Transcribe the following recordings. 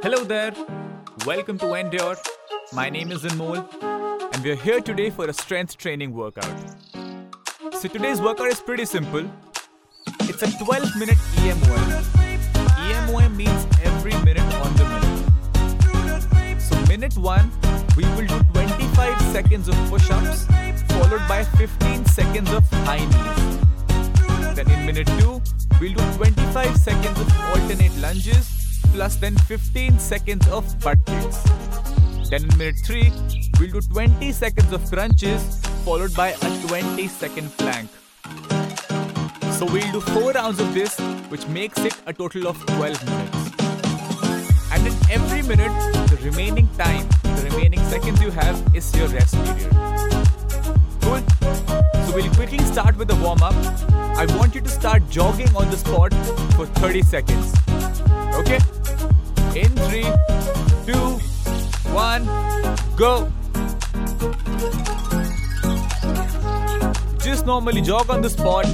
Hello there, welcome to Endure. My name is Anmol and we are here today for a strength training workout. So today's workout is pretty simple. It's a 12-minute EMOM. EMOM means every minute on the minute. So minute 1, we will do 25 seconds of push-ups followed by 15 seconds of high knees. Then in minute 2, we'll do 25 seconds of alternate lunges plus then 15 seconds of butt kicks. Then in minute 3, we'll do 20 seconds of crunches followed by a 20 second plank. So we'll do 4 rounds of this, which makes it a total of 12 minutes. And in every minute, the remaining time, the remaining seconds you have is your rest period. Cool? So we'll quickly start with the warm up. I want you to start jogging on the spot for 30 seconds. Okay? In 3, 2, 1, go! Just normally jog on the spot.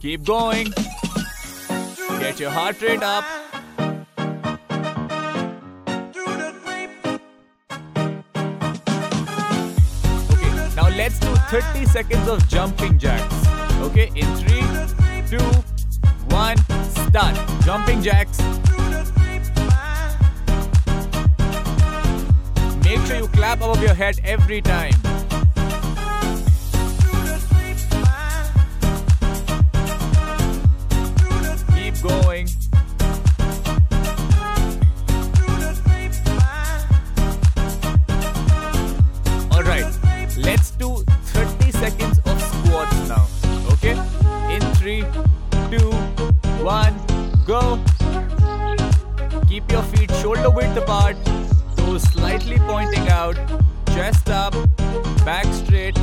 Keep going. Get your heart rate up. Now let's do 30 seconds of jumping jacks. Okay, in 3, 2, 1, start. Jumping jacks. Make sure you clap above your head every time. Keep going. Alright. Let's do 30 seconds of squats now, okay? In 3, 2, 1, go! Keep your feet shoulder width apart, toes slightly pointing out, chest up, back straight.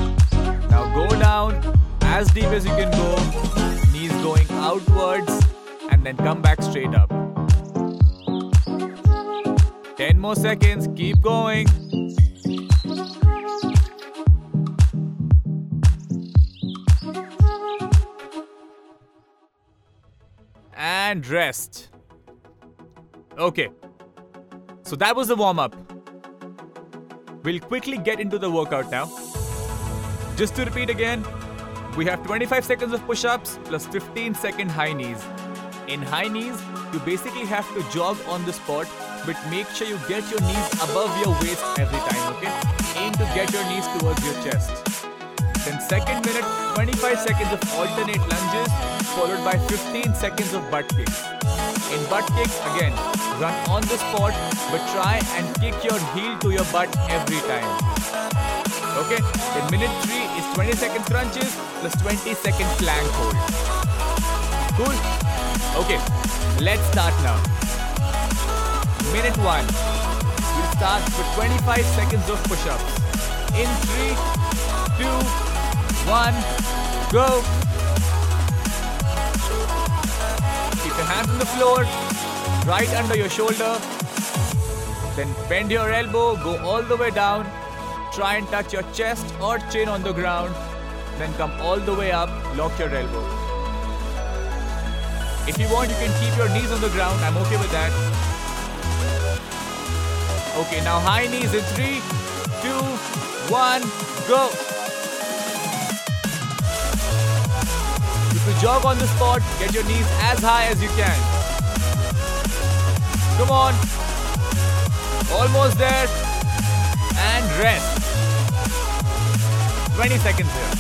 Now go down as deep as you can go, knees going outwards and then come back straight up. 10 more seconds, keep going. And rest. Okay, so that was the warm-up. We'll quickly get into the workout now. Just to repeat again, we have 25 seconds of push-ups plus 15 second high knees. In high knees, you basically have to jog on the spot, but make sure you get your knees above your waist every time, okay? Aim to get your knees towards your chest. Then second minute, 25 seconds of alternate lunges followed by 15 seconds of butt kicks. In butt kicks, again, run on the spot but try and kick your heel to your butt every time. Okay, then minute 3 is 20 second crunches plus 20 second plank hold. Cool? Okay, let's start now. Minute 1, we'll start with 25 seconds of push-ups. In 3, 2, 1, go! Keep your hands on the floor, right under your shoulder. Then bend your elbow, go all the way down. Try and touch your chest or chin on the ground. Then come all the way up, lock your elbow. If you want, you can keep your knees on the ground. I'm okay with that. Okay, now high knees in 3, 2, 1, go! To jog on the spot, get your knees as high as you can. Come on. Almost there. And rest. 20 seconds here.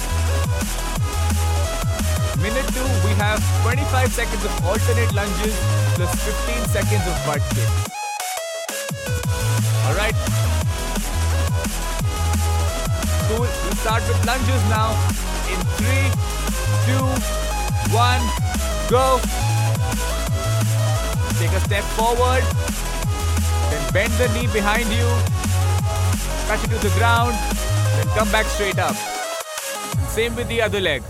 Minute 2, we have 25 seconds of alternate lunges plus 15 seconds of butt kicks. Alright. Cool. We'll start with lunges now. In 3, 2, 1, go! Take a step forward, then bend the knee behind you, touch it to the ground, then come back straight up. And same with the other leg.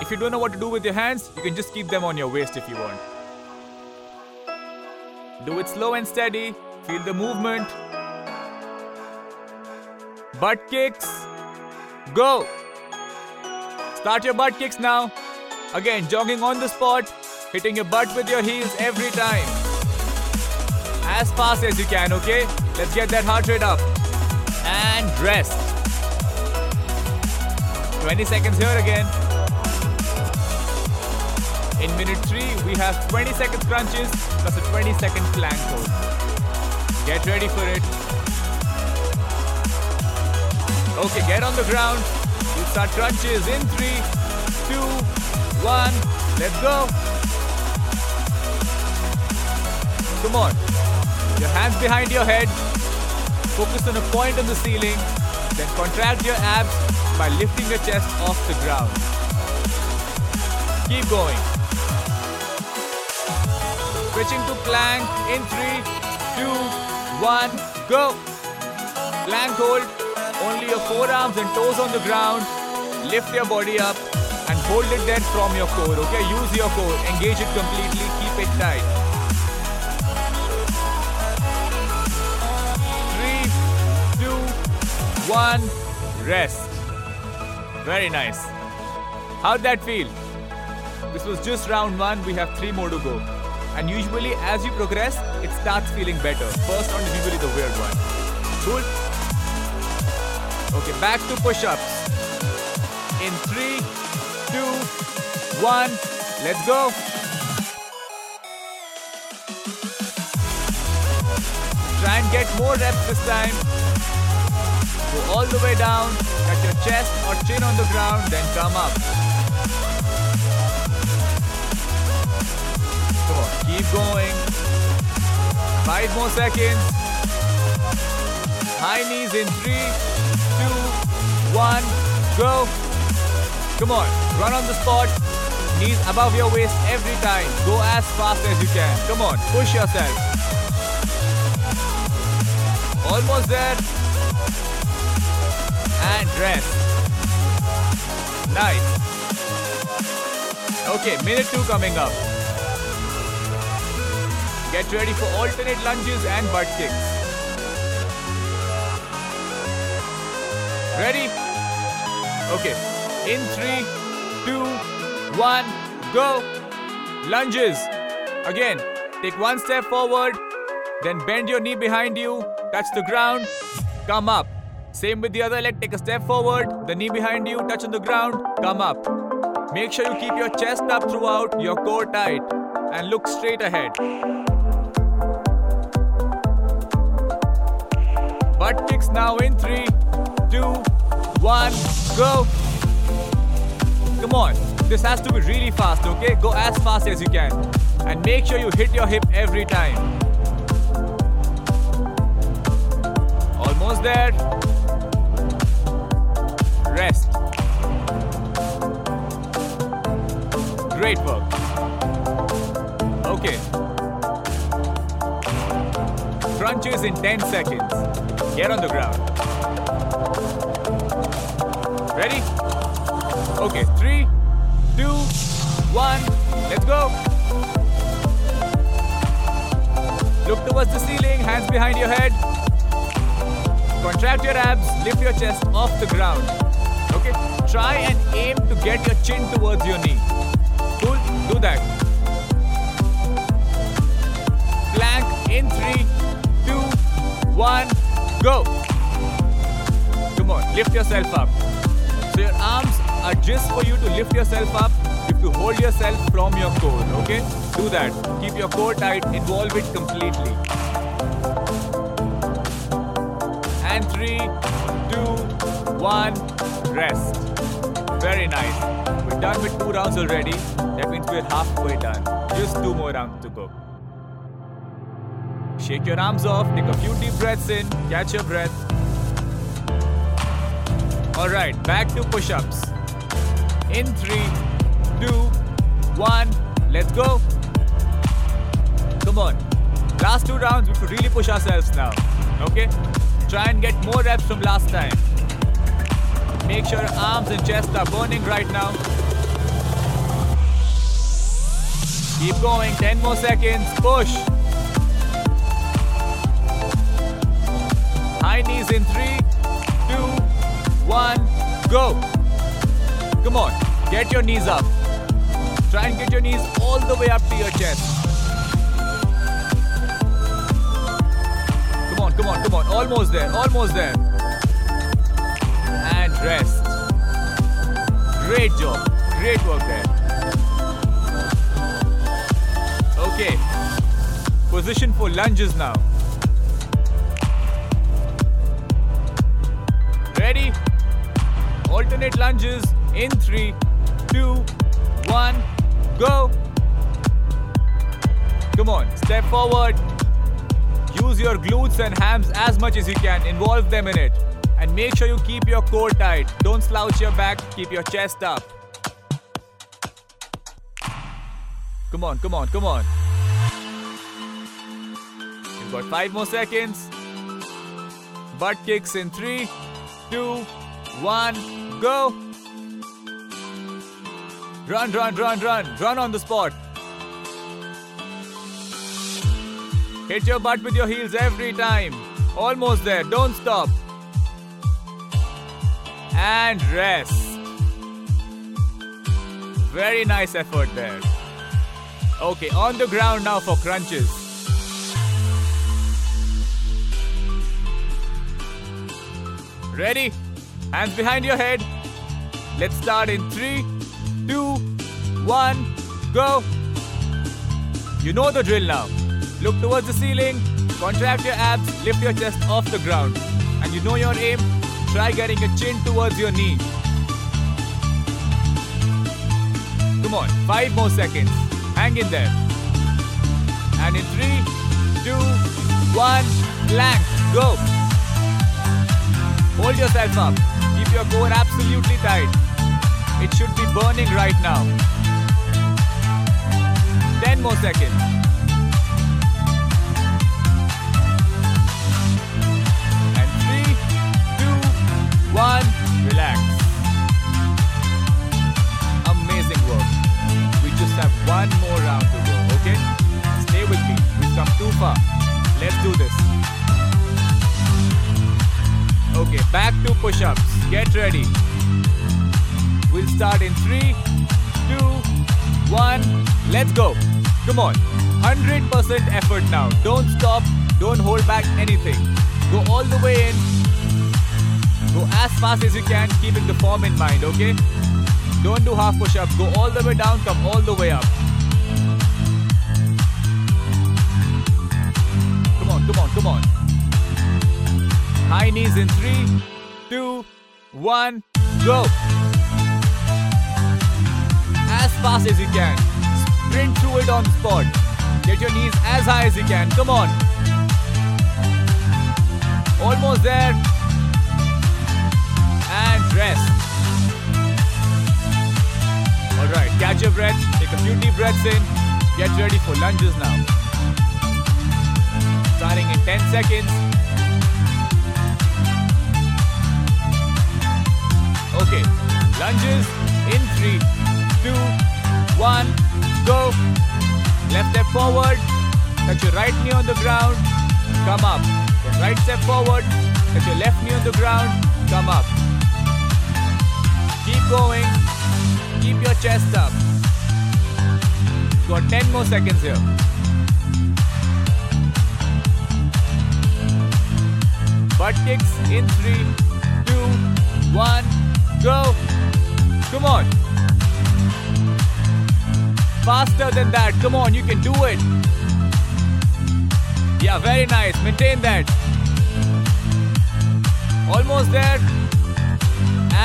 If you don't know what to do with your hands, you can just keep them on your waist if you want. Do it slow and steady, feel the movement. Butt kicks. Go. Start your butt kicks now. Again, jogging on the spot, hitting your butt with your heels every time. As fast as you can, okay? Let's get that heart rate up. And rest. 20 seconds here again. In minute 3, we have 20 second crunches plus a 20 second plank hold. Get ready for it. Okay, get on the ground. We'll start crunches in 3, 2, 1. Let's go. Come on. Your hands behind your head. Focus on a point on the ceiling. Then contract your abs by lifting your chest off the ground. Keep going. Switching to plank in 3, 2, 1. Go. Plank hold. Only your forearms and toes on the ground. Lift your body up and hold it then from your core, okay? Use your core. Engage it completely. Keep it tight. 3, 2, 1. Rest. Very nice. How'd that feel? This was just round 1. We have 3 more to go. And usually as you progress, it starts feeling better. First round is usually the weird one. Cool? Okay, back to push-ups. In 3, 2, 1, let's go. Try and get more reps this time. Go all the way down, touch your chest or chin on the ground, then come up. Come on, keep going. 5 more seconds. High knees in 3, 2, 1, go. Come on, run on the spot. Knees above your waist every time. Go as fast as you can. Come on, push yourself. Almost there. And rest. Nice. Okay, minute 2 coming up. Get ready for alternate lunges and butt kicks. Ready? Okay. In 3, 2, 1, go. Lunges. Again, take 1 step forward, then bend your knee behind you, touch the ground, come up. Same with the other leg, take a step forward, the knee behind you, touch on the ground, come up. Make sure you keep your chest up throughout, your core tight, and look straight ahead. Butt kicks now in 3, 2, 1, go. Come on. This has to be really fast, okay? Go as fast as you can. And make sure you hit your hip every time. Almost there. Rest. Great work. Okay. Crunches in 10 seconds. Get on the ground. Ready? Okay, 3, 2, 1, let's go. Look towards the ceiling, hands behind your head. Contract your abs, lift your chest off the ground. Okay, try and aim to get your chin towards your knee. Cool, do that. Plank in 3, 2, 1, go. Come on, lift yourself up. So your arms are just for you to lift yourself up, if you hold yourself from your core, okay? Do that. Keep your core tight, involve it completely. And 3, 2, 1, rest. Very nice. We're done with 2 rounds already. That means we're halfway done. Just 2 more rounds to go. Shake your arms off, take a few deep breaths in, catch your breath. Alright, back to push-ups. In 3, 2, 1, let's go. Come on. Last 2 rounds, we should really push ourselves now. Okay? Try and get more reps from last time. Make sure arms and chest are burning right now. Keep going, 10 more seconds, push. High knees in 3, 2, one, go. Come on, get your knees up. Try and get your knees all the way up to your chest. Come on, come on, come on. Almost there, almost there. And rest. Great job. Great work there. Okay. Position for lunges now. Ready? Alternate lunges in 3, 2, 1, go. Come on, step forward. Use your glutes and hams as much as you can. Involve them in it. And make sure you keep your core tight. Don't slouch your back. Keep your chest up. Come on, come on, come on. You've got 5 more seconds. Butt kicks in 3, 2, 1, go. Run, run, run, run. Run on the spot. Hit your butt with your heels every time. Almost there. Don't stop. And rest. Very nice effort there. Okay, on the ground now for crunches. Ready? Hands behind your head. Let's start in 3, 2, 1, go. You know the drill now. Look towards the ceiling, contract your abs, lift your chest off the ground. And you know your aim. Try getting your chin towards your knee. Come on, 5 more seconds. Hang in there. And in 3, 2, 1, plank, go. Hold yourself up. Keep your core absolutely tight. It should be burning right now. 10 more seconds. And 3, 2, 1, relax. Amazing work. Just have one more round to go, okay? Stay with me. We've come too far. Let's do this. Okay, back to push-ups. Get ready. We'll start in 3, 2, 1. Let's go. Come on. 100% effort now. Don't stop. Don't hold back anything. Go all the way in. Go as fast as you can, keeping the form in mind, okay? Don't do half push-ups. Go all the way down, come all the way up. Come on, come on, come on. High knees in 3, 2, 1, go. As fast as you can. Sprint through it on the spot. Get your knees as high as you can. Come on. Almost there. And rest. Alright, catch your breath, take a few deep breaths in, get ready for lunges now. Starting in 10 seconds. Okay, lunges in 3, 2, 1, go. Left step forward, touch your right knee on the ground, come up. Then right step forward, touch your left knee on the ground, come up. Keep going. Keep your chest up. You've got 10 more seconds here. Butt kicks in 3, 2, 1, go. Come on. Faster than that. Come on, you can do it. Yeah, very nice. Maintain that. Almost there.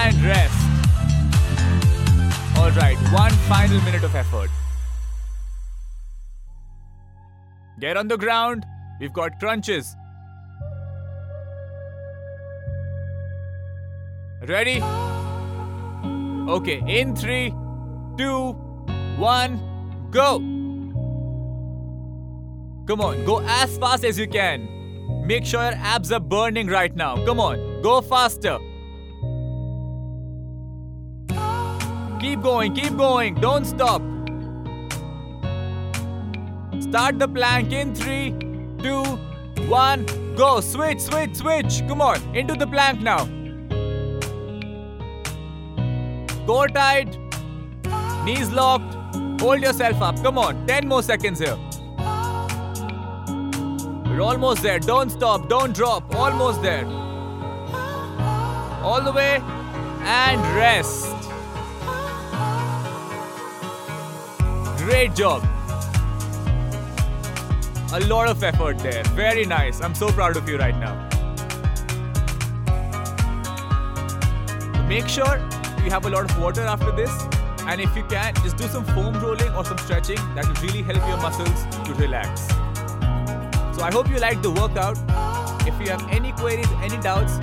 And rest. Alright, one final minute of effort. Get on the ground. We've got crunches. Ready? Okay, in 3, 2, 1, go. Come on, go as fast as you can. Make sure your abs are burning right now. Come on, go faster. Keep going, keep going. Don't stop. Start the plank in 3, 2, 1, go. Switch, switch, switch. Come on, into the plank now. Core tight. Knees locked. Hold yourself up. Come on. 10 more seconds here. We're almost there. Don't stop. Don't drop. Almost there. All the way. And rest. Great job. A lot of effort there. Very nice. I'm so proud of you right now. Make sure you have a lot of water after this, and if you can, just do some foam rolling or some stretching. That will really help your muscles to relax. So I hope you liked the workout. If you have any queries, any doubts,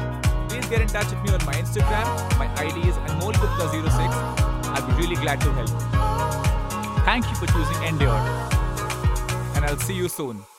please get in touch with me on my Instagram. My ID is anmolgupta06. I'll be really glad to help. Thank you for choosing Endure, and I'll see you soon.